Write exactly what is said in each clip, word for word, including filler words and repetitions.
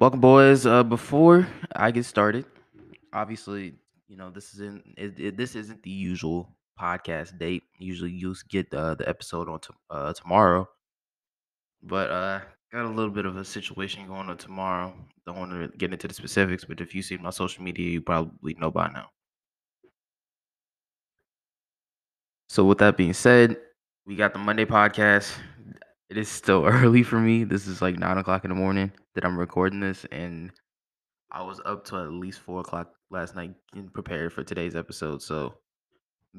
Welcome, boys. Uh, before I get started, obviously, you know this isn't it, it, this isn't the usual podcast date. Usually, you get uh, the episode on t- uh, tomorrow, but uh, got a little bit of a situation going on tomorrow. Don't want to get into the specifics, but if you see my social media, you probably know by now. So, with that being said, we got the Monday podcast. It is still early for me. This is like nine o'clock in the morning that I'm recording this, and I was up to at least four o'clock last night getting prepared for today's episode. So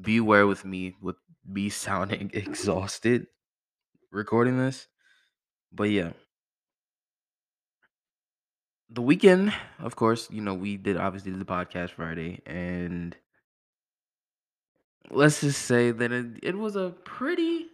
beware with me with me sounding exhausted recording this. But yeah. The weekend, of course, you know, we did obviously the podcast Friday, and let's just say that it, it was a pretty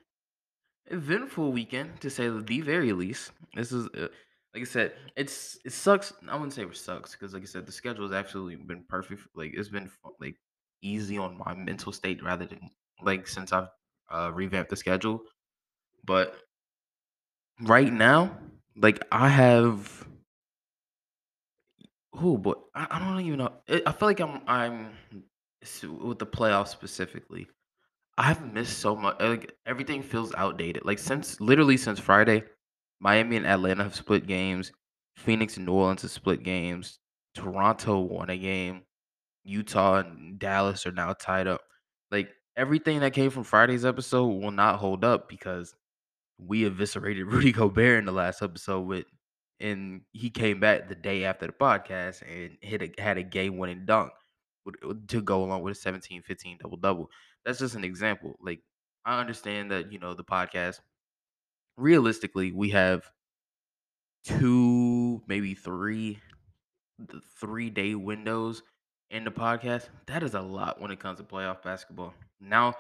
eventful weekend, to say the very least. This is, uh, like I said, it's it sucks. I wouldn't say it sucks because, like I said, the schedule has actually been perfect. Like it's been like easy on my mental state rather than like since I've uh, revamped the schedule. But right now, like I have, oh boy, I, I don't even know. I feel like I'm I'm with the playoffs specifically. I've missed so much. Like everything feels outdated. Like since literally since Friday, Miami and Atlanta have split games. Phoenix and New Orleans have split games. Toronto won a game. Utah and Dallas are now tied up. Like everything that came from Friday's episode will not hold up because we eviscerated Rudy Gobert in the last episode with, and he came back the day after the podcast and hit a, had a game-winning dunk to go along with a seventeen fifteen double-double. That's just an example. Like, I understand that, you know, the podcast, realistically, we have two, maybe three, three-day windows in the podcast. That is a lot when it comes to playoff basketball. Now,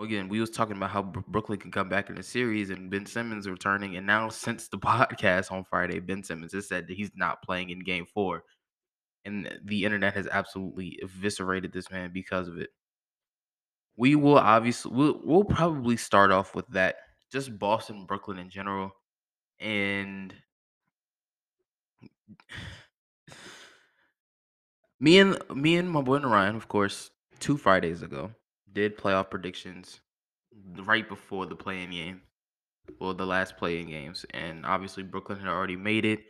again, we was talking about how Brooklyn can come back in the series and Ben Simmons returning. And now, since the podcast on Friday, Ben Simmons has said that he's not playing in game four. And the internet has absolutely eviscerated this man because of it. We will obviously we'll, we'll probably start off with that, just Boston, Brooklyn in general, and me and me and my boy Narayan, of course, two Fridays ago, did playoff predictions right before the play-in game, well, the last play-in games, and obviously Brooklyn had already made it,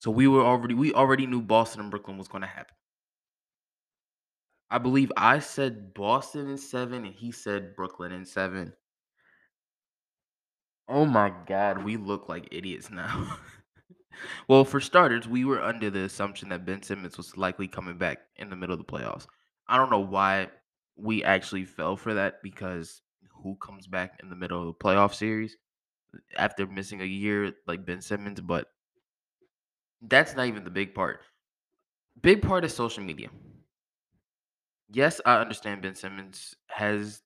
so we were already we already knew Boston and Brooklyn was going to happen. I believe I said Boston in seven, and he said Brooklyn in seven. Oh, my God. We look like idiots now. Well, for starters, we were under the assumption that Ben Simmons was likely coming back in the middle of the playoffs. I don't know why we actually fell for that, because who comes back in the middle of the playoff series after missing a year like Ben Simmons? But that's not even the big part. Big part is social media. Yes, I understand Ben Simmons has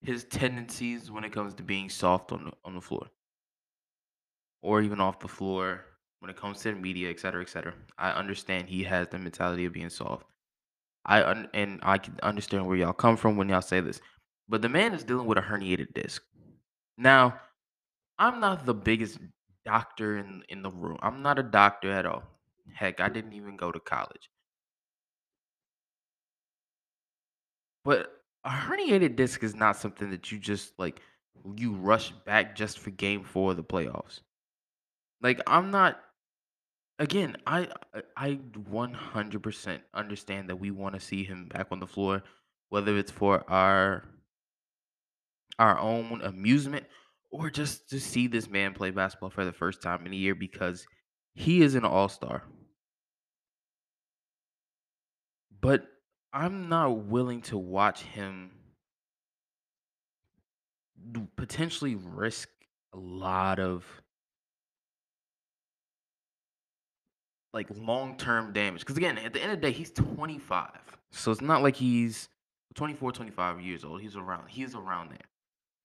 his tendencies when it comes to being soft on the, on the floor or even off the floor when it comes to the media, et cetera, et cetera. I understand he has the mentality of being soft. I un- And I can understand where y'all come from when y'all say this. But the man is dealing with a herniated disc. Now, I'm not the biggest doctor in, in the room. I'm not a doctor at all. Heck, I didn't even go to college. But a herniated disc is not something that you just, like, you rush back just for game four of the playoffs. Like, I'm not, again, I I one hundred percent understand that we want to see him back on the floor, whether it's for our, our own amusement or just to see this man play basketball for the first time in a year because he is an all-star. But I'm not willing to watch him potentially risk a lot of like long-term damage. Because again, at the end of the day, he's twenty-five. So it's not like he's twenty-four, twenty-five years old. He's around, he's around there.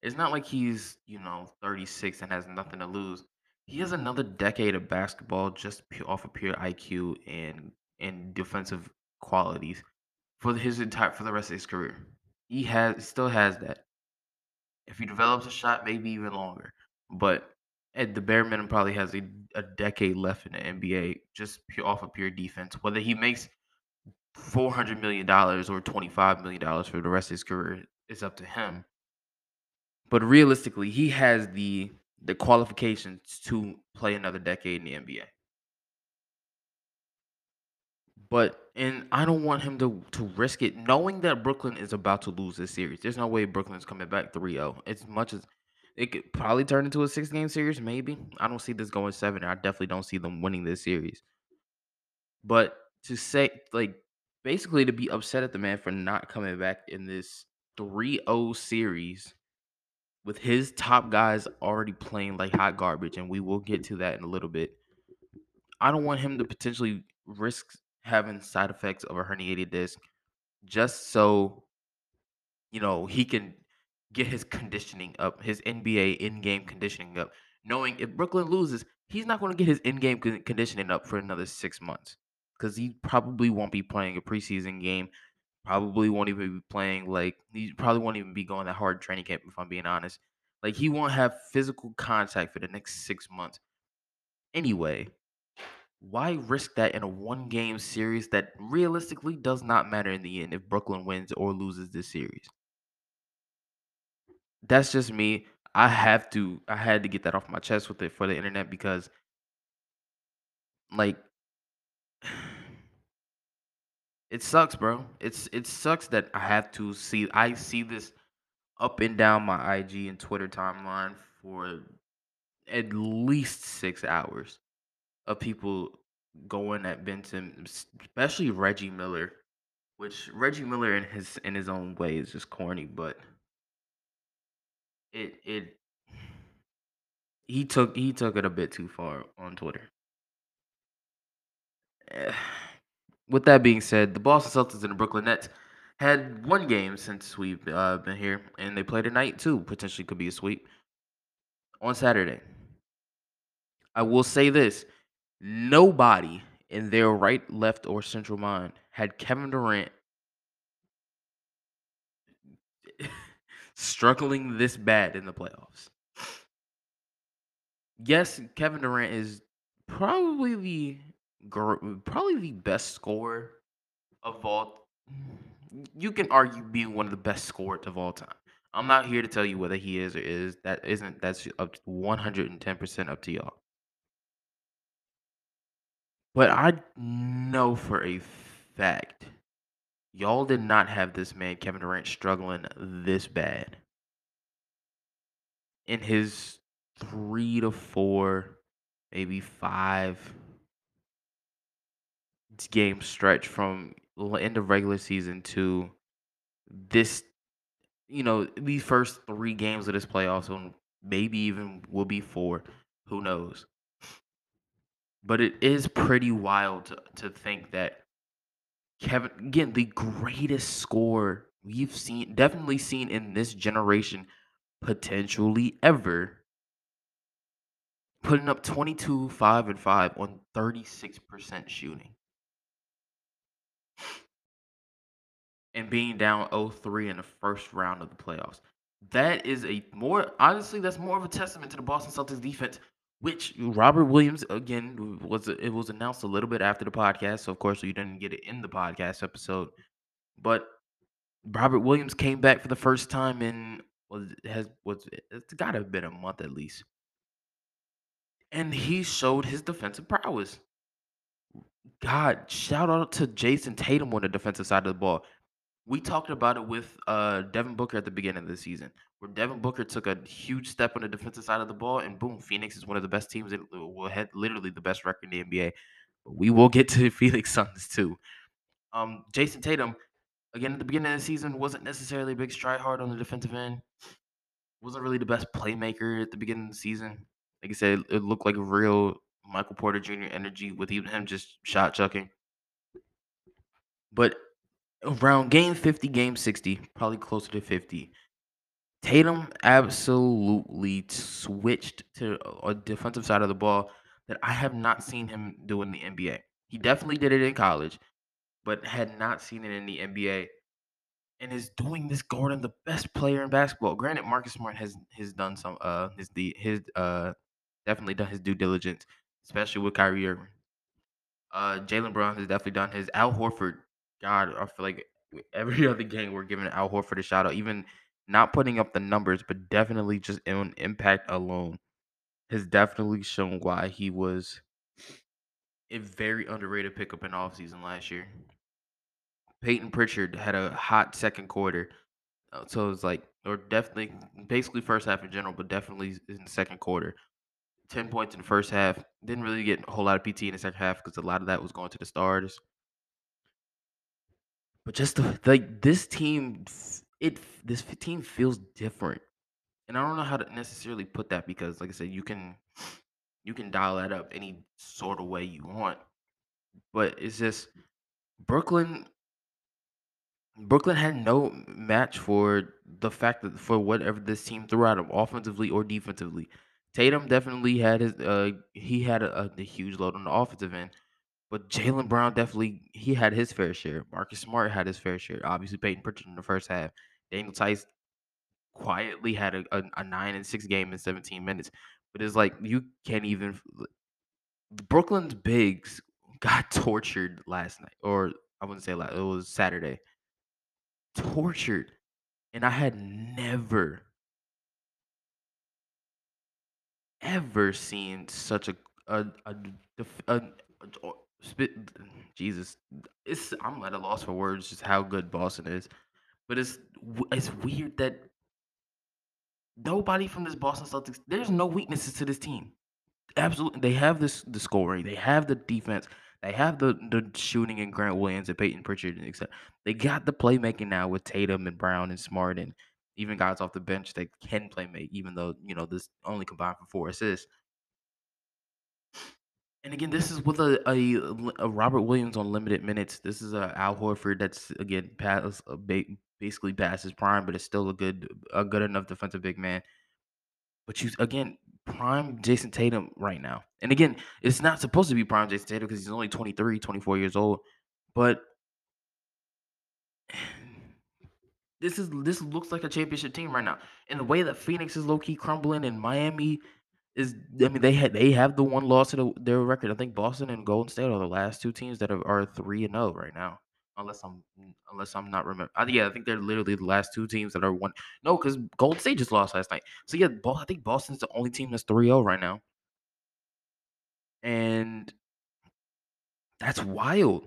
It's not like he's, you know, thirty-six and has nothing to lose. He has another decade of basketball just off of pure I Q and and defensive qualities. For his entire for the rest of his career, he has still has that. If he develops a shot, maybe even longer. But at the bare minimum probably has a, a decade left in the N B A just off of pure defense. Whether he makes four hundred million dollars or twenty-five million dollars for the rest of his career, it's up to him. But realistically, he has the the qualifications to play another decade in the N B A. But and I don't want him to, to risk it, knowing that Brooklyn is about to lose this series. There's no way Brooklyn's coming back three oh. As much as it could probably turn into a six-game series, maybe. I don't see this going seven. I definitely don't see them winning this series. But to say, like, basically to be upset at the man for not coming back in this three oh series with his top guys already playing like hot garbage, and we will get to that in a little bit. I don't want him to potentially risk having side effects of a herniated disc just so, you know, he can get his conditioning up, his N B A in-game conditioning up, knowing if Brooklyn loses, he's not going to get his in-game conditioning up for another six months because he probably won't be playing a preseason game, probably won't even be playing, like, he probably won't even be going to hard training camp, if I'm being honest. Like, he won't have physical contact for the next six months. Anyway, why risk that in a one-game series that realistically does not matter in the end if Brooklyn wins or loses this series? That's just me. I have to, I had to get that off my chest with it for the internet because, like, it sucks, bro. It's it sucks that I have to see, I see this up and down my I G and Twitter timeline for at least six hours of people going at Ben Simmons, especially Reggie Miller, which Reggie Miller in his in his own way is just corny, but It it he took he took it a bit too far on Twitter. With that being said, the Boston Celtics and the Brooklyn Nets had one game since we've uh, been here, and they played tonight too. Potentially could be a sweep on Saturday. I will say this: nobody in their right, left, or central mind had Kevin Durant struggling this bad in the playoffs. Yes, Kevin Durant is probably the probably the best scorer of all. You can argue being one of the best scorers of all time. I'm not here to tell you whether he is or is. That isn't. That's up to one hundred ten percent up to y'all. But I know for a fact y'all did not have this man, Kevin Durant, struggling this bad in his three to four, maybe five game stretch from end of regular season to this, you know, these first three games of this playoffs, and maybe even will be four. Who knows? But it is pretty wild to, to think that Kevin, again, the greatest scorer we've seen, definitely seen in this generation, potentially ever, putting up twenty-two, five, and five on thirty-six percent shooting. And being down oh three in the first round of the playoffs. That is a more, honestly, that's more of a testament to the Boston Celtics defense, which Robert Williams, again, was it was announced a little bit after the podcast, so of course you didn't get it in the podcast episode. But Robert Williams came back for the first time in was has was it's gotta have been a month at least. And he showed his defensive prowess. God, shout out to Jason Tatum on the defensive side of the ball. We talked about it with uh, Devin Booker at the beginning of the season, where Devin Booker took a huge step on the defensive side of the ball, and boom, Phoenix is one of the best teams and will have literally the best record in the N B A. But we will get to Phoenix Suns too. Um, Jason Tatum, again, at the beginning of the season, wasn't necessarily a big stride-hard on the defensive end. Wasn't really the best playmaker at the beginning of the season. Like I said, it looked like a real Michael Porter Junior energy with even him just shot-chucking. But around game fifty, game sixty, probably closer to fifty, Tatum absolutely switched to a defensive side of the ball that I have not seen him do in the N B A. He definitely did it in college, but had not seen it in the N B A, and is doing this guarding the best player in basketball. Granted, Marcus Smart has has done some uh his the his uh definitely done his due diligence, especially with Kyrie Irving. Uh, Jaylen Brown has definitely done his. Al Horford, God, I feel like every other game we're giving Al Horford a shout out, even not putting up the numbers, but definitely just on impact alone has definitely shown why he was a very underrated pickup in offseason last year. Peyton Pritchard had a hot second quarter. So it's like, or definitely, basically first half in general, but definitely in the second quarter. ten points in the first half. Didn't really get a whole lot of P T in the second half because a lot of that was going to the starters. But just the, like this team, it this team feels different. And I don't know how to necessarily put that because, like I said, you can you can dial that up any sort of way you want. But it's just Brooklyn. Brooklyn had no match for the fact that for whatever this team threw at him, offensively or defensively. Tatum definitely had his uh he had a, a huge load on the offensive end, but Jaylen Brown definitely he had his fair share. Marcus Smart had his fair share. Obviously, Peyton Pritchard in the first half. Daniel Tice quietly had a, a, a nine and six game in seventeen minutes, but it's like you can't even. Brooklyn's bigs got tortured last night, or I wouldn't say last. It was Saturday. Tortured, and I had never, ever seen such a a a, a, a, a, a Jesus. It's I'm at a loss for words just how good Boston is, but it's it's weird that nobody from this Boston Celtics. There's no weaknesses to this team. Absolutely, they have this the scoring, they have the defense. They have the, the shooting and Grant Williams and Peyton Pritchard and et cetera. They got the playmaking now with Tatum and Brown and Smart and even guys off the bench that can playmake, even though, you know, this only combined for four assists. And again, this is with a, a, a Robert Williams on limited minutes. This is a Al Horford that's, again, past, basically past his prime, but it's still a good, a good enough defensive big man. But you, again, prime Jason Tatum right now. And again, it's not supposed to be prime Jason Tatum because he's only twenty-three, twenty-four years old. But this is this looks like a championship team right now. And the way that Phoenix is low-key crumbling and Miami is, I mean, they had they have the one loss to the, their record. I think Boston and Golden State are the last two teams that are, are three and oh right now. Unless I'm unless I'm not remember. I, yeah, I think they're literally the last two teams that are one. No, because Golden State just lost last night. So, yeah, I think Boston's the only team that's three oh right now. And that's wild.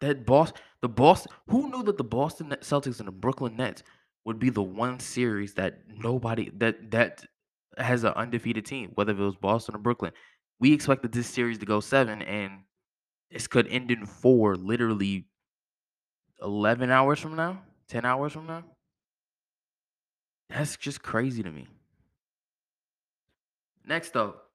That Boston, the Boston, who knew that the Boston Celtics and the Brooklyn Nets would be the one series that nobody, that, that has an undefeated team, whether it was Boston or Brooklyn. We expected this series to go seven, and this could end in four, literally eleven hours from now, ten hours from now. That's just crazy to me. Next up,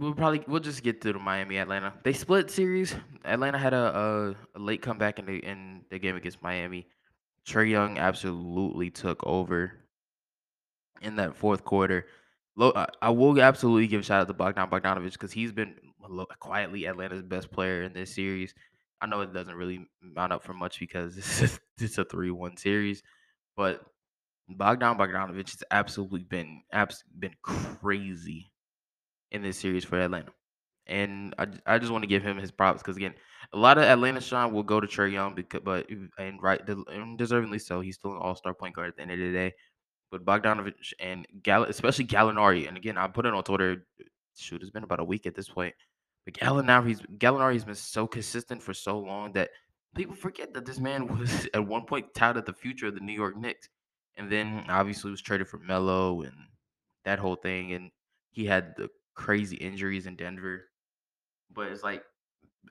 we'll probably we'll just get to the Miami Atlanta. They split series. Atlanta had a, a, a late comeback in the in the game against Miami. Trae Young absolutely took over in that fourth quarter. I will absolutely give a shout out to Bogdan Bogdanovic because he's been quietly Atlanta's best player in this series. I know it doesn't really mount up for much because it's a three one series, but Bogdan Bogdanovic has absolutely been abs- been crazy in this series for Atlanta. And I, I just want to give him his props because, again, a lot of Atlanta shine will go to Trae Young, because, but and right and deservedly so. He's still an all-star point guard at the end of the day. But Bogdanovic and Gall- especially Gallinari, and again, I put it on Twitter. Shoot, it's been about a week at this point. But Gallinari's Gallinari's been so consistent for so long that people forget that this man was at one point touted the future of the New York Knicks, and then obviously was traded for Melo and that whole thing, and he had the crazy injuries in Denver. But it's like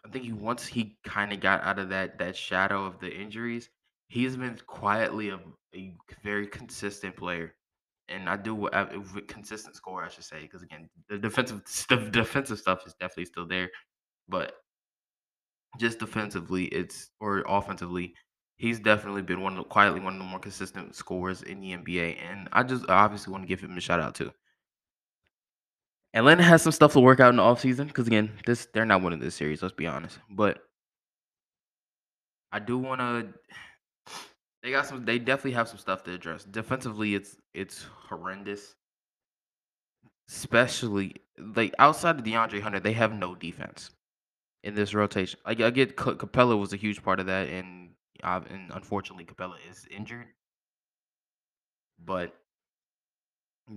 I think he once he kind of got out of that that shadow of the injuries. He's been quietly a, a very consistent player, and I do a, a consistent score, I should say, because again, the defensive the defensive stuff is definitely still there, but just defensively, it's or offensively, he's definitely been one of the, quietly one of the more consistent scorers in the N B A, and I just obviously want to give him a shout out too. Atlanta has some stuff to work out in the offseason because again, this they're not winning this series. Let's be honest, but I do want to. They got some. They definitely have some stuff to address. Defensively, it's it's horrendous. especially like outside of DeAndre Hunter, they have no defense in this rotation. Like I get C- Capella was a huge part of that, and uh, and unfortunately Capella is injured, but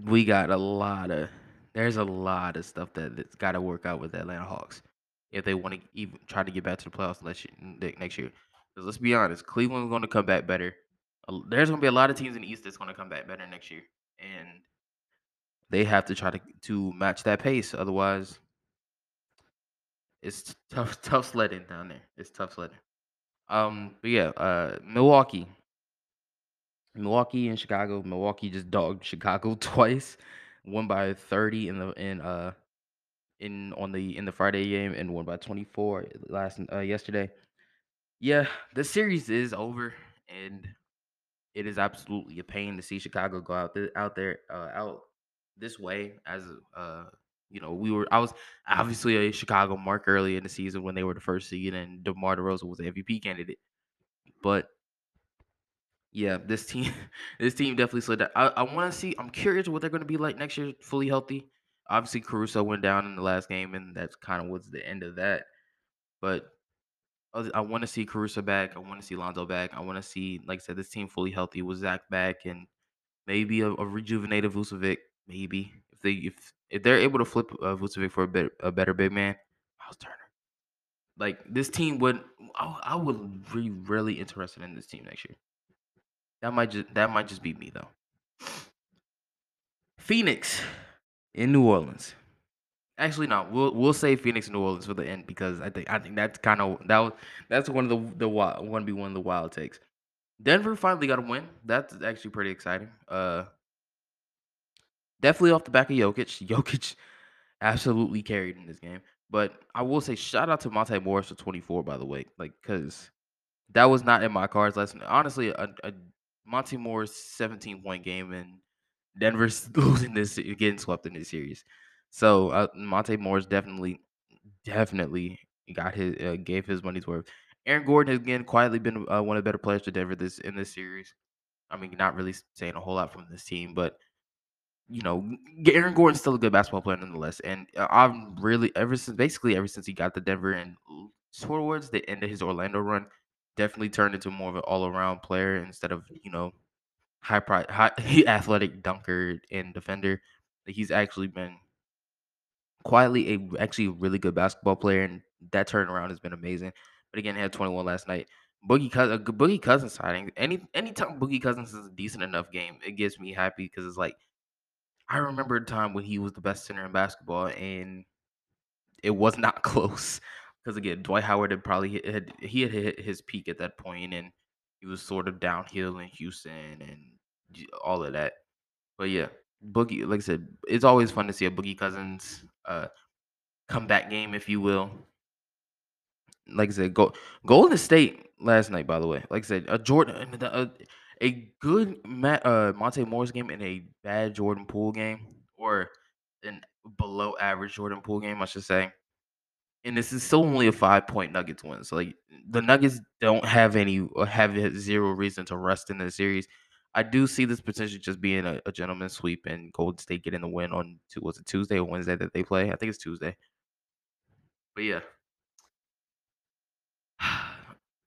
we got a lot of there's a lot of stuff that, that's got to work out with the Atlanta Hawks if they want to even try to get back to the playoffs next year. Next year. Because let's be honest, Cleveland's going to come back better. There's going to be a lot of teams in the East that's going to come back better next year, and they have to try to to match that pace. Otherwise, it's tough, tough sledding down there. It's tough sledding. Um, but yeah, uh, Milwaukee, Milwaukee and Chicago. Milwaukee just dogged Chicago twice, won by thirty in the in uh in on the in the Friday game, and won by twenty-four last uh, yesterday. Yeah, the series is over, and it is absolutely a pain to see Chicago go out th- out there uh, out this way. As uh, you know, we were I was obviously a Chicago mark early in the season when they were the first seed and DeMar DeRozan was the M V P candidate. But yeah, this team this team definitely slid down. I, I want to see. I'm curious what they're going to be like next year, fully healthy. Obviously, Caruso went down in the last game, and that's kind of what's the end of that. But I want to see Caruso back. I want to see Lonzo back. I want to see, like I said, this team fully healthy with Zach back and maybe a, a rejuvenated Vucevic. Maybe if they if, if they're able to flip uh, Vucevic for a better a better big man, Miles Turner. Like this team would, I, I would be really interested in this team next year. That might just that might just be me though. Phoenix in New Orleans. Actually, no. We'll we'll save Phoenix and New Orleans for the end because I think I think that's kind of that was that's one of the the one be one of the wild takes. Denver finally got a win. That's actually pretty exciting. Uh, definitely off the back of Jokic. Jokic absolutely carried in this game. But I will say shout out to Monte Morris for twenty-four. By the way, like because that was not in my cards last night. Honestly, a, a Monte Morris seventeen point game and Denver's losing this getting swept in this series. So uh, Monte Morris definitely, definitely got his uh, gave his money's worth. Aaron Gordon has again quietly been uh, one of the better players to Denver this in this series. I mean, not really saying a whole lot from this team, but you know, Aaron Gordon's still a good basketball player nonetheless. And uh, I'm really ever since basically ever since he got to Denver and towards the end of his Orlando run, definitely turned into more of an all around player instead of you know high pri- high athletic dunker and defender. He's actually been quietly a actually a really good basketball player, and that turnaround has been amazing. But again, he had twenty-one last night. Boogie Cousins, Boogie Cousins signing. Any anytime Boogie Cousins is a decent enough game, it gets me happy because it's like I remember a time when he was the best center in basketball, and it was not close. Because again, Dwight Howard had probably hit, had he had hit his peak at that point, and he was sort of downhill in Houston and all of that. But yeah, Boogie, like I said, it's always fun to see a Boogie Cousins Uh, comeback game, if you will. Like I said, go Golden State last night. By the way, like I said, a Jordan, a, a good Ma- uh, Monte Morris game and a bad Jordan Poole game, or an below average Jordan Poole game, I should say. And this is still only a five point Nuggets win. So like the Nuggets don't have any, have zero reason to rest in this series. I do see this potentially just being a, a gentleman's sweep and Golden State getting the win on two, was it Tuesday or Wednesday that they play? I think it's Tuesday. But yeah,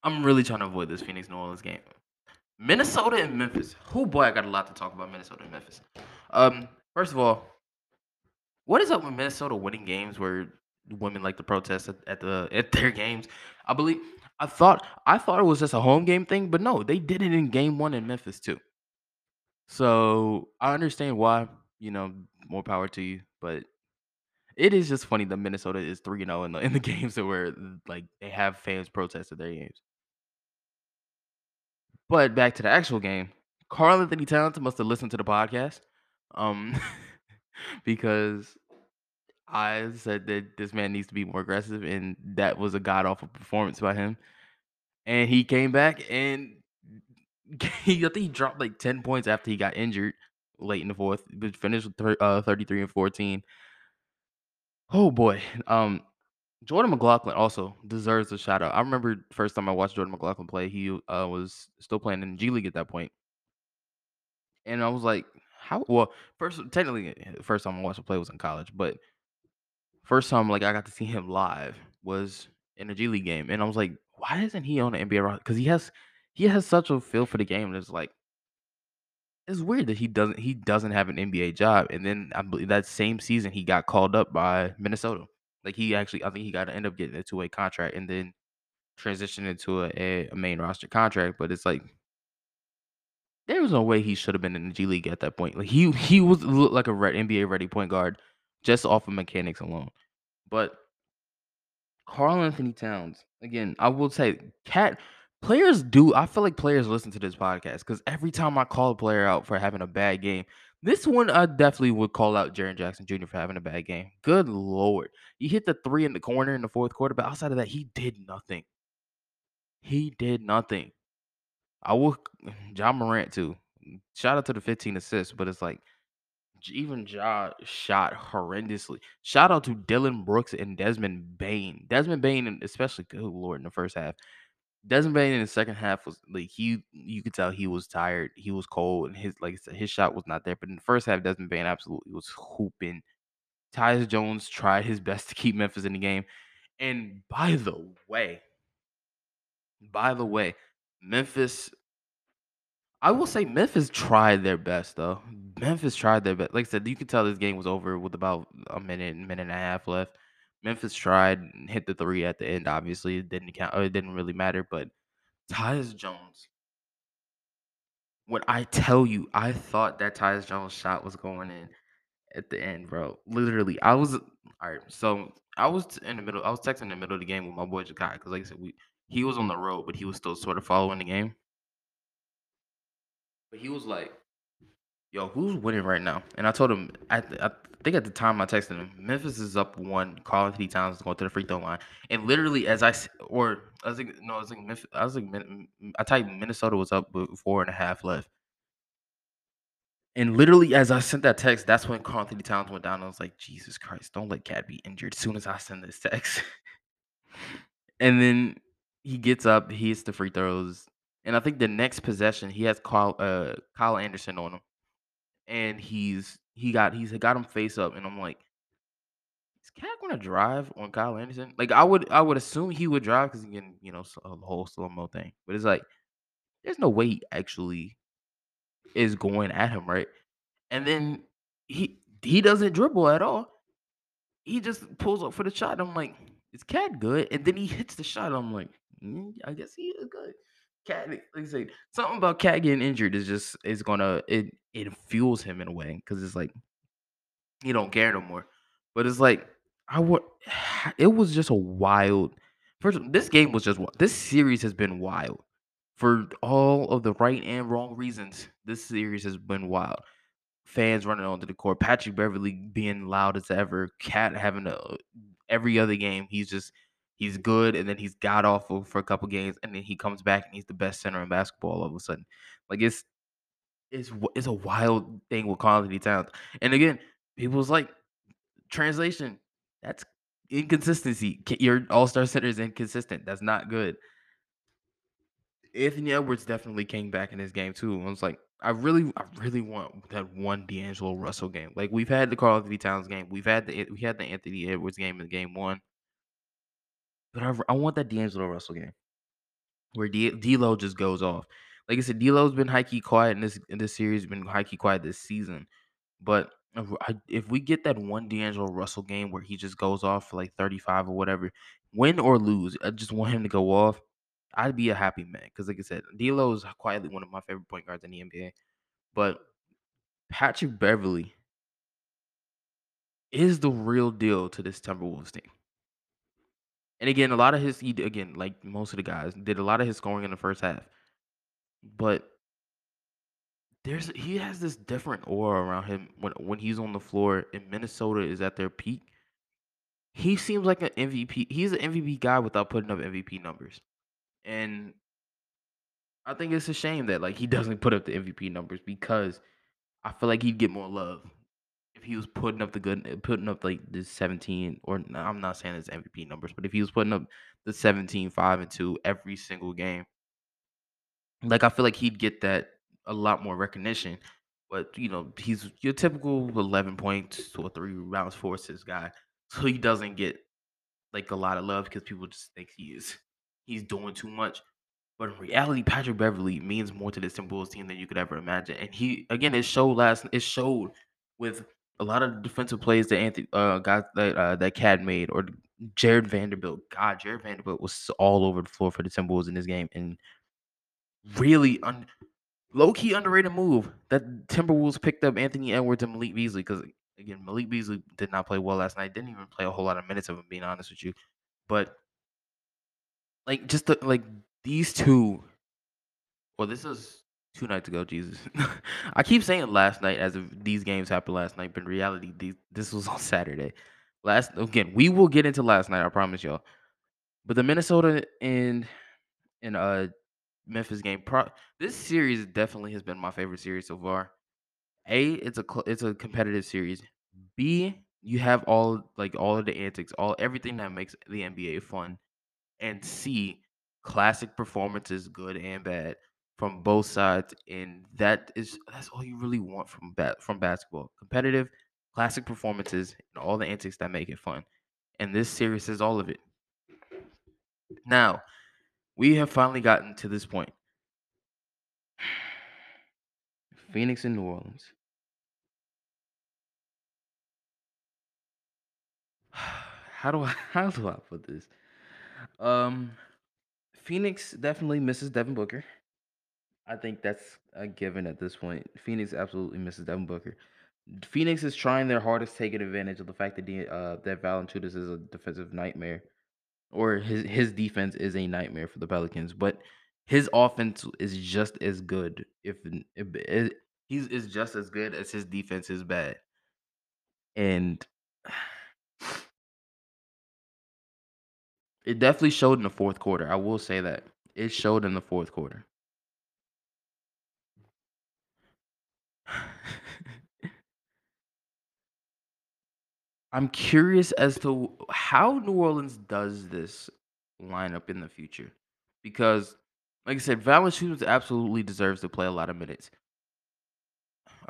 I'm really trying to avoid this Phoenix New Orleans game. Minnesota and Memphis. Oh boy, I got a lot to talk about Minnesota and Memphis. Um, first of all, what is up with Minnesota winning games where women like to protest at, at the at their games? I believe I thought I thought it was just a home game thing, but no, they did it in game one in Memphis too. So I understand why, you know, more power to you. But it is just funny that Minnesota is three and oh in the, in the games that where like they have fans protest at their games. But back to the actual game, Karl-Anthony Towns must have listened to the podcast, um, because I said that this man needs to be more aggressive, and that was a god-awful performance by him. And he came back and He, I think he dropped like ten points after he got injured late in the fourth, but finished with uh, thirty-three and fourteen. Oh boy. Um, Jordan McLaughlin also deserves a shout out. I remember the first time I watched Jordan McLaughlin play, he uh, was still playing in the G League at that point. And I was like, how well first technically the first time I watched him play was in college, but first time like I got to see him live was in a G League game, and I was like, why isn't he on the N B A roster? Because he has he has such a feel for the game, and it's like it's weird that he doesn't he doesn't have an N B A job. And then I believe that same season he got called up by Minnesota. Like he actually, I think he got to end up getting a two-way contract and then transition into a, a main roster contract. But it's like there was no way he should have been in the G League at that point. Like he he was looked like a N B A ready point guard just off of mechanics alone. But Karl-Anthony Towns, again, I will say, cat players do. I feel like players listen to this podcast because every time I call a player out for having a bad game, this one I definitely would call out Jaren Jackson Junior for having a bad game. Good Lord. He hit the three in the corner in the fourth quarter, but outside of that, he did nothing. He did nothing. I will Ja Morant too. Shout out to the fifteen assists, but it's like even Ja shot horrendously. Shout out to Dylan Brooks and Desmond Bane. Desmond Bane, and especially, good Lord, in the first half. Desmond Bane in the second half was like he, you could tell he was tired, he was cold, and his like I said, his shot was not there. But in the first half, Desmond Bane absolutely was hooping. Tyus Jones tried his best to keep Memphis in the game, and by the way, by the way, Memphis, I will say Memphis tried their best though. Memphis tried their best. Like I said, you could tell this game was over with about a minute, minute and a half left. Memphis tried and hit the three at the end. Obviously, it didn't count. Or it didn't really matter. But Tyus Jones, when I tell you, I thought that Tyus Jones shot was going in at the end, bro. Literally, I was all right. So I was in the middle. I was texting in the middle of the game with my boy Jakai because, like I said, we he was on the road, but he was still sort of following the game. But he was like, yo, who's winning right now? And I told him, I, th- I think at the time I texted him, Memphis is up one. Karl-Anthony Towns is going to the free throw line. And literally, as I or I was like, no, I was like, Memphis, I was like, I typed Minnesota was up with four and a half left. And literally, as I sent that text, that's when Karl-Anthony Towns went down. I was like, Jesus Christ, don't let Cat be injured. As soon as I send this text, and then he gets up, he hits the free throws, and I think the next possession he has Kyle, uh, Kyle Anderson on him. And he's he got he's got him face up, and I'm like, is Cat gonna drive on Kyle Anderson? Like I would I would assume he would drive because again, you know, the whole slow mo thing. But it's like, there's no way he actually is going at him, right? And then he he doesn't dribble at all. He just pulls up for the shot. And I'm like, is Cat good? And then he hits the shot. And I'm like, mm, I guess he is good. Cat, like I said, something about Cat getting injured is just is gonna it it fuels him in a way because it's like he don't care no more. But it's like I would. It was just a wild. First, this game was just this series has been wild for all of the right and wrong reasons. This series has been wild. Fans running onto the court, Patrick Beverley being loud as ever. Cat having a every other game. He's just. He's good, and then he's got off for a couple games, and then he comes back and he's the best center in basketball all of a sudden. Like it's it's it's a wild thing with Karl-Anthony Towns. And again, people's like translation. That's inconsistency. Your all-star center is inconsistent. That's not good. Anthony Edwards definitely came back in this game too. I was like, I really, I really want that one D'Angelo Russell game. Like we've had the Karl-Anthony Towns game, we've had the we had the Anthony Edwards game in game one. But I, I want that D'Angelo Russell game where D- D'Lo just goes off. Like I said, D'Lo's been high-key quiet in this in this series, been high-key quiet this season. But if, I, if we get that one D'Angelo Russell game where he just goes off for like thirty-five or whatever, win or lose, I just want him to go off. I'd be a happy man because, like I said, D'Lo is quietly one of my favorite point guards in the N B A. But Patrick Beverley is the real deal to this Timberwolves team. And again, a lot of his, he, again, like most of the guys, did a lot of his scoring in the first half. But there's he has this different aura around him when, when he's on the floor and Minnesota is at their peak. He seems like an M V P. He's an M V P guy without putting up M V P numbers. And I think it's a shame that like he doesn't put up the M V P numbers because I feel like he'd get more love. If he was putting up the good, putting up like the seventeen, or no, I'm not saying it's M V P numbers, but if he was putting up the seventeen, five, and two every single game, like I feel like he'd get that a lot more recognition. But, you know, he's your typical eleven points or three rebounds, four assists guy. So he doesn't get, like, a lot of love because people just think he is he's doing too much. But in reality, Patrick Beverley means more to this Timberwolves team than you could ever imagine. And he, again, it showed last. It showed with a lot of defensive plays that Anthony, uh, guys that uh, that Cad made, or Jared Vanderbilt. God, Jared Vanderbilt was all over the floor for the Timberwolves in this game, and really un- low key underrated move that Timberwolves picked up Anthony Edwards and Malik Beasley, because again, Malik Beasley did not play well last night. Didn't even play a whole lot of minutes, if I'm being honest with you. But like, just the, like. These two, well, this is two nights ago, Jesus. I keep saying last night as if these games happened last night, but in reality, these, this was on Saturday. Last Again, we will get into last night, I promise y'all. But the Minnesota and, and uh, Memphis game, pro- this series definitely has been my favorite series so far. A, it's a it's a competitive series. B, you have all like all of the antics, all everything that makes the N B A fun. And C, classic performances, good and bad, from both sides, and that is that's all you really want from ba- from basketball: competitive, classic performances, and all the antics that make it fun. And this series is all of it. Now, we have finally gotten to this point: Phoenix and New Orleans. How do I how do I put this? Um. Phoenix definitely misses Devin Booker. I think that's a given at this point. Phoenix absolutely misses Devin Booker. Phoenix is trying their hardest taking advantage of the fact that the, uh, that Valanciunas is a defensive nightmare, or his his defense is a nightmare for the Pelicans. But his offense is just as good. If, if, if he's is just as good as his defense is bad, and it definitely showed in the fourth quarter. I will say that. It showed in the fourth quarter. I'm curious as to how New Orleans does this lineup in the future. Because, like I said, Valanciunas absolutely deserves to play a lot of minutes.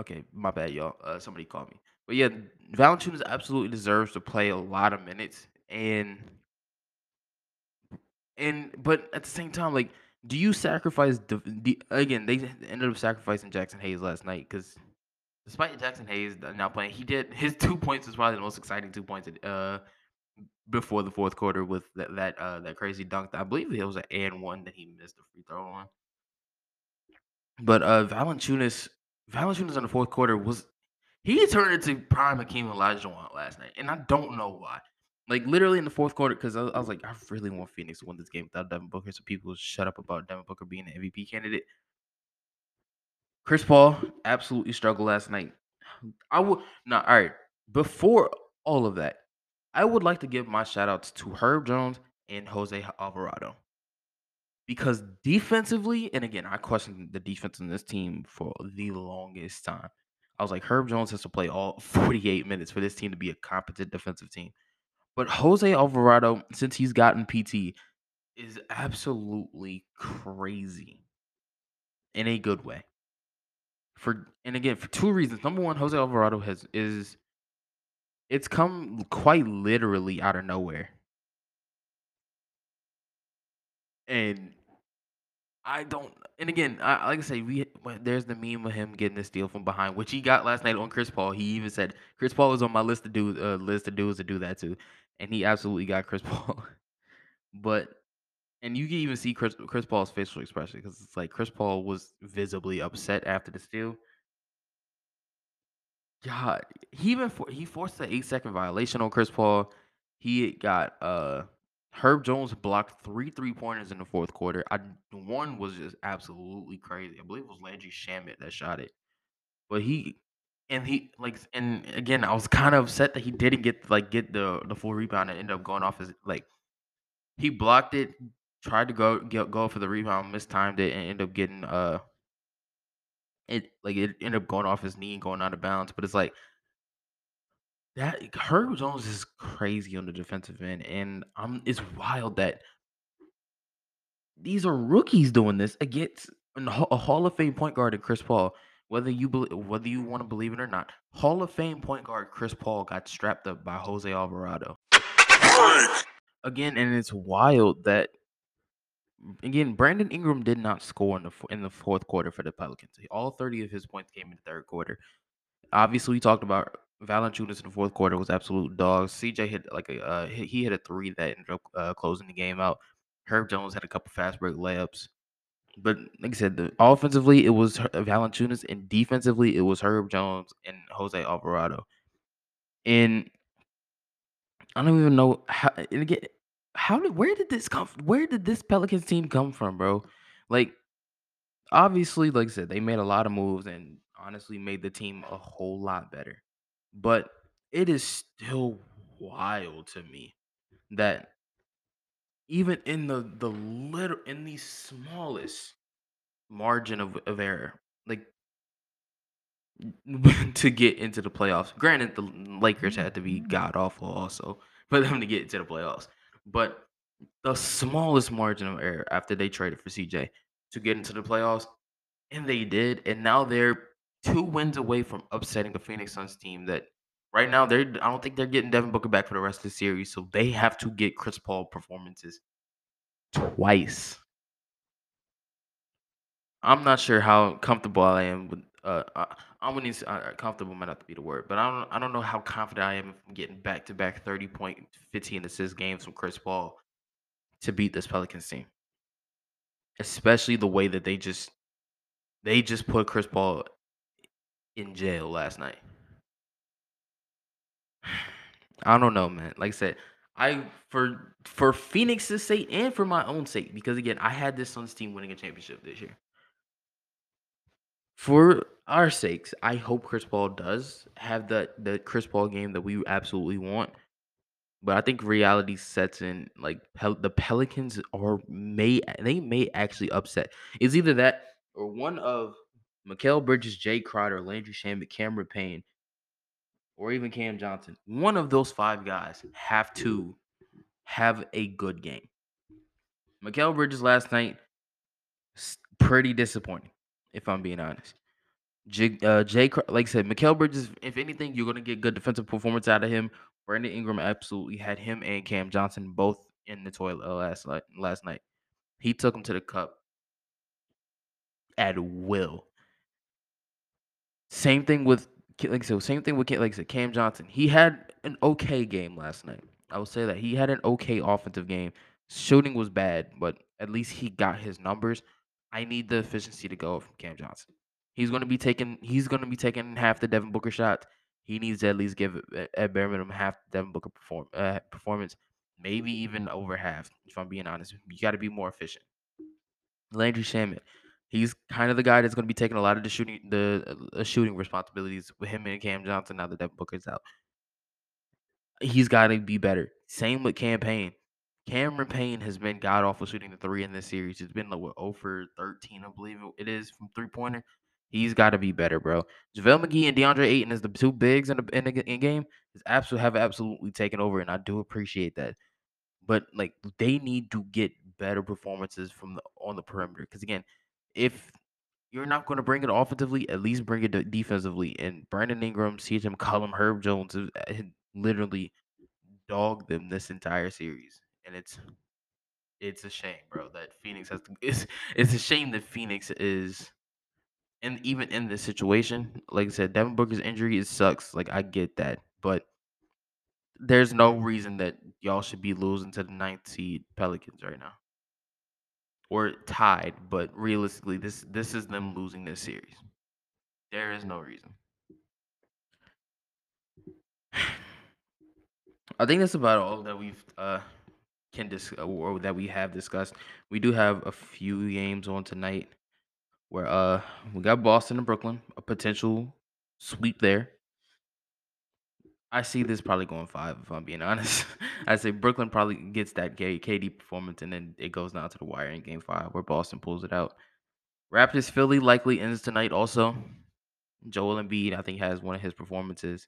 Okay, my bad, y'all. Uh, somebody called me. But yeah, Valanciunas absolutely deserves to play a lot of minutes. And... And but at the same time, like, do you sacrifice the, the again? They ended up sacrificing Jackson Hayes last night, because despite Jackson Hayes not playing, he did his two points was probably the most exciting two points uh before the fourth quarter with that that uh, that crazy dunk. That I believe it was an and one that he missed the free throw on. But uh, Valanciunas Valanciunas in the fourth quarter was he turned into prime Hakeem Olajuwon last night, and I don't know why. Like, literally in the fourth quarter, because I, I was like, I really want Phoenix to win this game without Devin Booker, so people shut up about Devin Booker being an M V P candidate. Chris Paul absolutely struggled last night. I would not. Nah, all right. Before all of that, I would like to give my shout-outs to Herb Jones and Jose Alvarado. Because defensively, and again, I questioned the defense in this team for the longest time. I was like, Herb Jones has to play all forty-eight minutes for this team to be a competent defensive team. But Jose Alvarado, since he's gotten P T, is absolutely crazy in a good way. For and again, for two reasons. Number one, Jose Alvarado has is it's come quite literally out of nowhere. And I don't and again, I, like I say, we there's the meme of him getting this steal from behind, which he got last night on Chris Paul. He even said Chris Paul is on my list to do uh, list of dudes to do that too. And he absolutely got Chris Paul. But, and you can even see Chris, Chris Paul's facial expression, because it's like Chris Paul was visibly upset after the steal. God, he even for, he forced the eight-second violation on Chris Paul. He got uh, Herb Jones blocked three three-pointers in the fourth quarter. I, one was just absolutely crazy. I believe it was Landry Shamet that shot it. But he... And he like, and again, I was kind of upset that he didn't get like get the, the full rebound and ended up going off his like. He blocked it, tried to go get, go for the rebound, mistimed it, and ended up getting uh. It like it ended up going off his knee and going out of bounds. But it's like that Herb Jones is crazy on the defensive end, and I'm it's wild that these are rookies doing this against a Hall of Fame point guard in Chris Paul. whether you believe, whether you want to believe it or not, Hall of Fame point guard Chris Paul got strapped up by Jose Alvarado. Again, and it's wild that, again, Brandon Ingram did not score in the in the fourth quarter for the Pelicans. All thirty of his points came in the third quarter. Obviously, we talked about Valanciunas in the fourth quarter was absolute dog. C J hit like a uh, he hit a three that ended up uh, closing the game out. Herb Jones had a couple fast break layups. But like I said, the, offensively, it was Valanciunas, and defensively, it was Herb Jones and Jose Alvarado. And I don't even know how. And again, how did where did this come? Where did this Pelicans team come from, bro? Like, obviously, like I said, they made a lot of moves and honestly made the team a whole lot better. But it is still wild to me that even in the the little in the smallest margin of, of error, like to get into the playoffs. Granted, the Lakers had to be god awful also for them to get into the playoffs. But the smallest margin of error after they traded for C J to get into the playoffs, and they did. And now they're two wins away from upsetting the Phoenix Suns team that. Right now, they're I don't think they're getting Devin Booker back for the rest of the series, so they have to get Chris Paul performances twice. I'm not sure how comfortable I am with uh I'm gonna need uh, comfortable might not be the word, but I don't I don't know how confident I am in getting back to back thirty point fifteen assist games from Chris Paul to beat this Pelicans team. Especially the way that they just they just put Chris Paul in jail last night. I don't know, man. Like I said, I for for Phoenix's sake and for my own sake, because again, I had this Suns team winning a championship this year. For our sakes, I hope Chris Paul does have the the Chris Paul game that we absolutely want. But I think reality sets in. Like Pel- the Pelicans are may they may actually upset. It's either that or one of Mikal Bridges, Jay Crowder, Landry Shamet, Cameron Payne, or even Cam Johnson. One of those five guys have to have a good game. Mikal Bridges last night, pretty disappointing, if I'm being honest. J, uh, Jay, like I said, Mikal Bridges, if anything, you're going to get good defensive performance out of him. Brandon Ingram absolutely had him and Cam Johnson both in the toilet last night. Last night. He took them to the cup at will. Same thing with Like so, same thing with like so, Cam Johnson. He had an okay game last night. I would say that he had an okay offensive game. Shooting was bad, but at least he got his numbers. I need the efficiency to go from Cam Johnson. He's going to be taking. He's going to be taking half the Devin Booker shots. He needs to at least give at bare minimum half the Devin Booker perform uh, performance, maybe even over half. If I'm being honest, you got to be more efficient. Landry Shamet. He's kind of the guy that's going to be taking a lot of the shooting, the uh, shooting responsibilities with him and Cam Johnson now that Devin Booker's out. He's got to be better. Same with Cam Payne. Cameron Payne has been god awful shooting the three in this series. He's been like what zero for thirteen, I believe it is, from three pointer. He's got to be better, bro. JaVale McGee and DeAndre Ayton as the two bigs in the in the in game is absolutely have absolutely taken over, and I do appreciate that. But like they need to get better performances from the, on the perimeter because again. If you're not going to bring it offensively, at least bring it defensively. And Brandon Ingram, C J McCollum, Herb Jones literally dogged them this entire series, and it's it's a shame, bro, that Phoenix has to. It's it's a shame that Phoenix is, and even in this situation, like I said, Devin Booker's injury it sucks. Like I get that, but there's no reason that y'all should be losing to the ninth seed Pelicans right now. Or tied, but realistically, this this is them losing this series. There is no reason. I think that's about all that we've uh can dis- or that we have discussed. We do have a few games on tonight, where uh we got Boston and Brooklyn, a potential sweep there. I see this probably going five, if I'm being honest. I say Brooklyn probably gets that K D performance, and then it goes down to the wire in game five, where Boston pulls it out. Raptors Philly likely ends tonight also. Joel Embiid, I think, has one of his performances.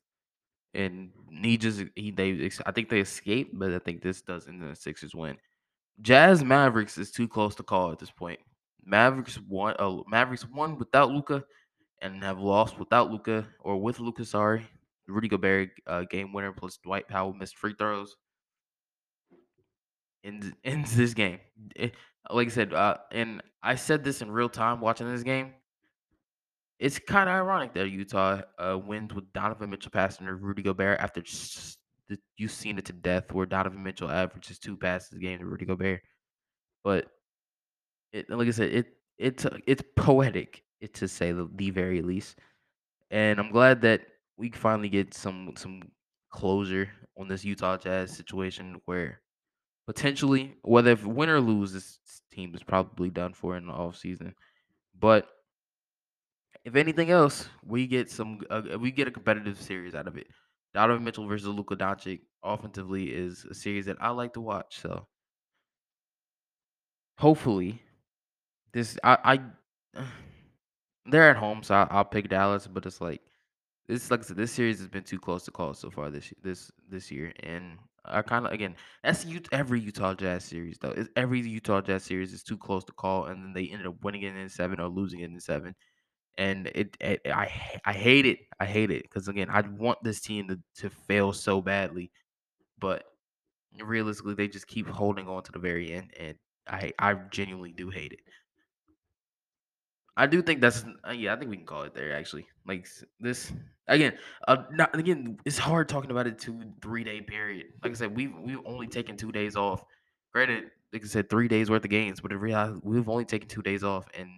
And he just, he, they, I think they escaped, but I think this does end in the Sixers win. Jazz Mavericks is too close to call at this point. Mavericks won, uh, Mavericks won without Luka, and have lost without Luka or with Luka, sorry. Rudy Gobert, uh, game winner, plus Dwight Powell missed free throws. Ends, ends this game. It, like I said, uh, and I said this in real time watching this game. It's kind of ironic that Utah uh, wins with Donovan Mitchell passing to Rudy Gobert after just, you've seen it to death where Donovan Mitchell averages two passes a game to Rudy Gobert. But it, like I said, it it's it's poetic, it to say the, the very least. And I'm glad that we finally get some some closure on this Utah Jazz situation where potentially, whether if win or lose, this team is probably done for in the offseason. But if anything else, we get some uh, we get a competitive series out of it. Donovan Mitchell versus Luka Doncic offensively is a series that I like to watch. So hopefully, this I, I they're at home, so I, I'll pick Dallas. But it's like this, like I said, this series has been too close to call so far this this this year, and I kind of, again, that's every Utah Jazz series, though. It's every Utah Jazz series is too close to call, and then they ended up winning it in seven or losing it in seven. And it, it I I hate it. I hate it because, again, I want this team to, to fail so badly. But realistically, they just keep holding on to the very end, and I I genuinely do hate it. I do think that's – yeah, I think we can call it there, actually. Like, this – again, uh, not, again, it's hard talking about a two, three-day period. Like I said, we've, we've only taken two days off. Granted, like I said, three days worth of games, but in reality, we've only taken two days off. And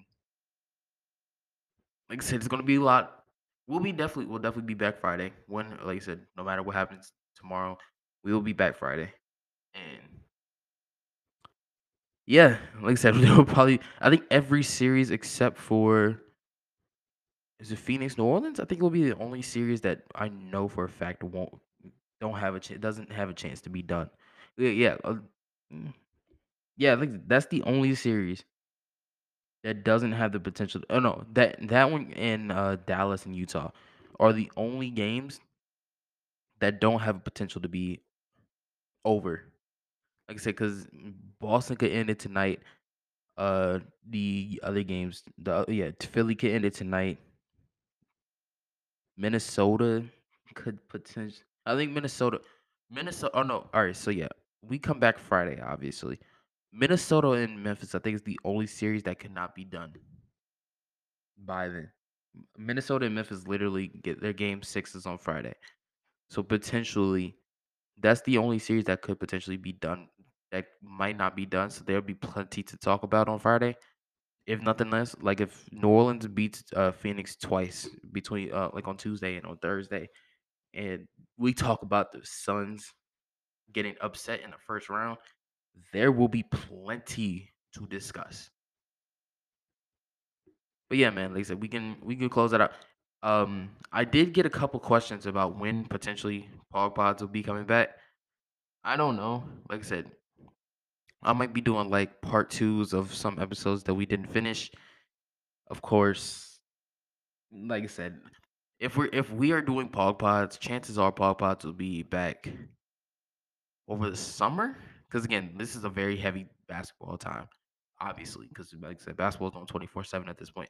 like I said, it's going to be a lot. We'll be definitely – we'll definitely be back Friday. When, like I said, no matter what happens tomorrow, we will be back Friday. And – yeah, like I said, we'll probably, I think every series except for, is it Phoenix, New Orleans? I think it'll be the only series that I know for a fact won't, don't have a chance, doesn't have a chance to be done. Yeah, uh, yeah, I think that's the only series that doesn't have the potential. Oh, no, that, that one in uh, Dallas and Utah are the only games that don't have a potential to be over. Like I said, because Boston could end it tonight. Uh, the other games, the yeah, Philly could end it tonight. Minnesota could potentially. I think Minnesota, Minnesota. Oh no! All right, so yeah, we come back Friday, obviously. Minnesota and Memphis, I think, is the only series that could not be done by then. Minnesota and Memphis literally get their game sixes on Friday, so potentially. That's the only series that could potentially be done, that might not be done. So there'll be plenty to talk about on Friday. If nothing less, like if New Orleans beats uh, Phoenix twice between uh, like on Tuesday and on Thursday, and we talk about the Suns getting upset in the first round, there will be plenty to discuss. But yeah, man, like I said, we can we can close that out. Um, I did get a couple questions about when potentially Pog Pods will be coming back. I don't know. Like I said, I might be doing like part twos of some episodes that we didn't finish. Of course, like I said, if we're if we are doing Pog Pods, chances are Pog Pods will be back over the summer. Because again, this is a very heavy basketball time, obviously. Because like I said, basketball is on twenty-four seven at this point,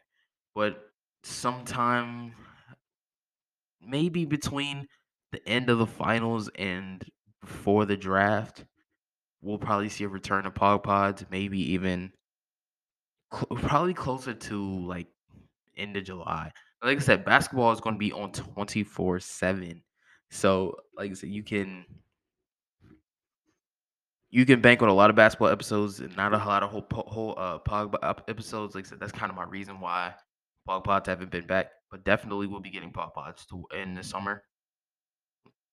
but sometime maybe between the end of the finals and before the draft, we'll probably see a return of Pog Pods, maybe even cl- probably closer to like end of July. Like I said, basketball is going to be on twenty-four seven. So like I said, you can you can bank on a lot of basketball episodes and not a lot of whole, whole uh, Pog episodes. Like I said, that's kind of my reason why Pog Pods haven't been back, but definitely we'll be getting Pog Pods to, in the summer.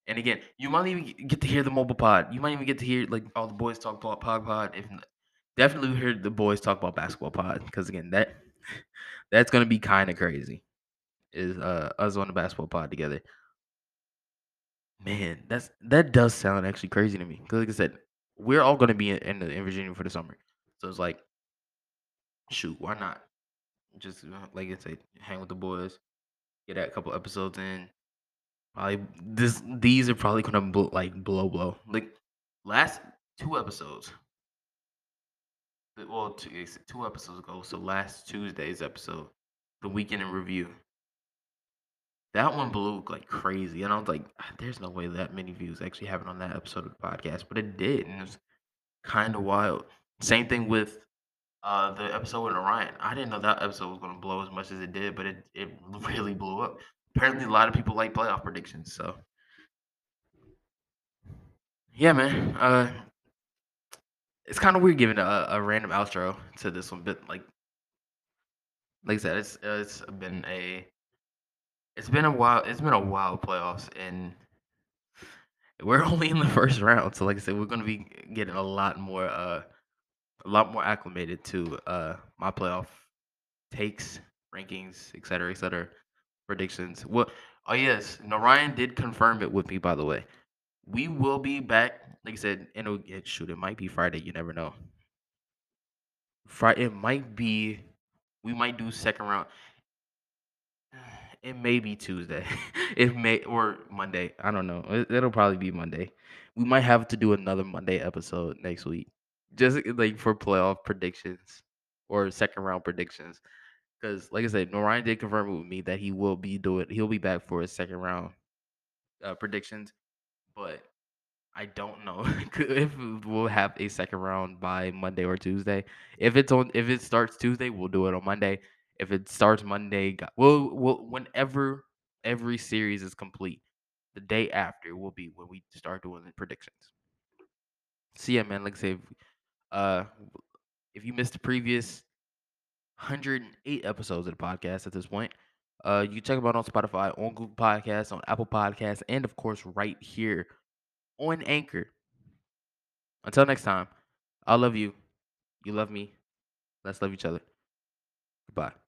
And again, you might even get to hear the mobile pod. You might even get to hear like all the boys talk about Pog Pod. If not, definitely we hear the boys talk about basketball pod, because again, that that's gonna be kind of crazy. Is uh, us on the basketball pod together? Man, that's that does sound actually crazy to me. Because like I said, we're all gonna be in in, the, in Virginia for the summer, so it's like, shoot, why not? Just like I said, hang with the boys, get a couple episodes in. Probably this these are probably gonna bl- like blow blow like last two episodes. Well, two, two episodes ago, so last Tuesday's episode, the weekend in review. That one blew up like crazy. And I was like, there's no way that many views actually happened on that episode of the podcast. But it did. And it was kind of wild. Same thing with uh, the episode with Orion. I didn't know that episode was going to blow as much as it did, but it, it really blew up. Apparently, a lot of people like playoff predictions. So, yeah, man. Uh, it's kind of weird giving a, a random outro to this one. But, like, like I said, it's it's been a... It's been a while. It's been a wild playoffs, and we're only in the first round. So, like I said, we're going to be getting a lot more, uh, a lot more acclimated to uh, my playoff takes, rankings, et cetera, et cetera, predictions. Well, oh yes, Narayan did confirm it with me. By the way, we will be back. Like I said, and it'll, it, shoot, it might be Friday. You never know. Friday, it might be. We might do second round. It may be Tuesday. It may or Monday. I don't know. It, it'll probably be Monday. We might have to do another Monday episode next week, just like for playoff predictions or second round predictions. Because, like I said, Norian did confirm with me that he will be doing. He'll be back for his second round uh, predictions, but I don't know if we'll have a second round by Monday or Tuesday. If it's on, if it starts Tuesday, we'll do it on Monday. If it starts Monday, we'll, we'll, whenever every series is complete, the day after will be when we start doing the predictions. So, yeah, man, like I say, uh, if you missed the previous one hundred eight episodes of the podcast at this point, uh, you check them out on Spotify, on Google Podcasts, on Apple Podcasts, and, of course, right here on Anchor. Until next time, I love you. You love me. Let's love each other. Goodbye.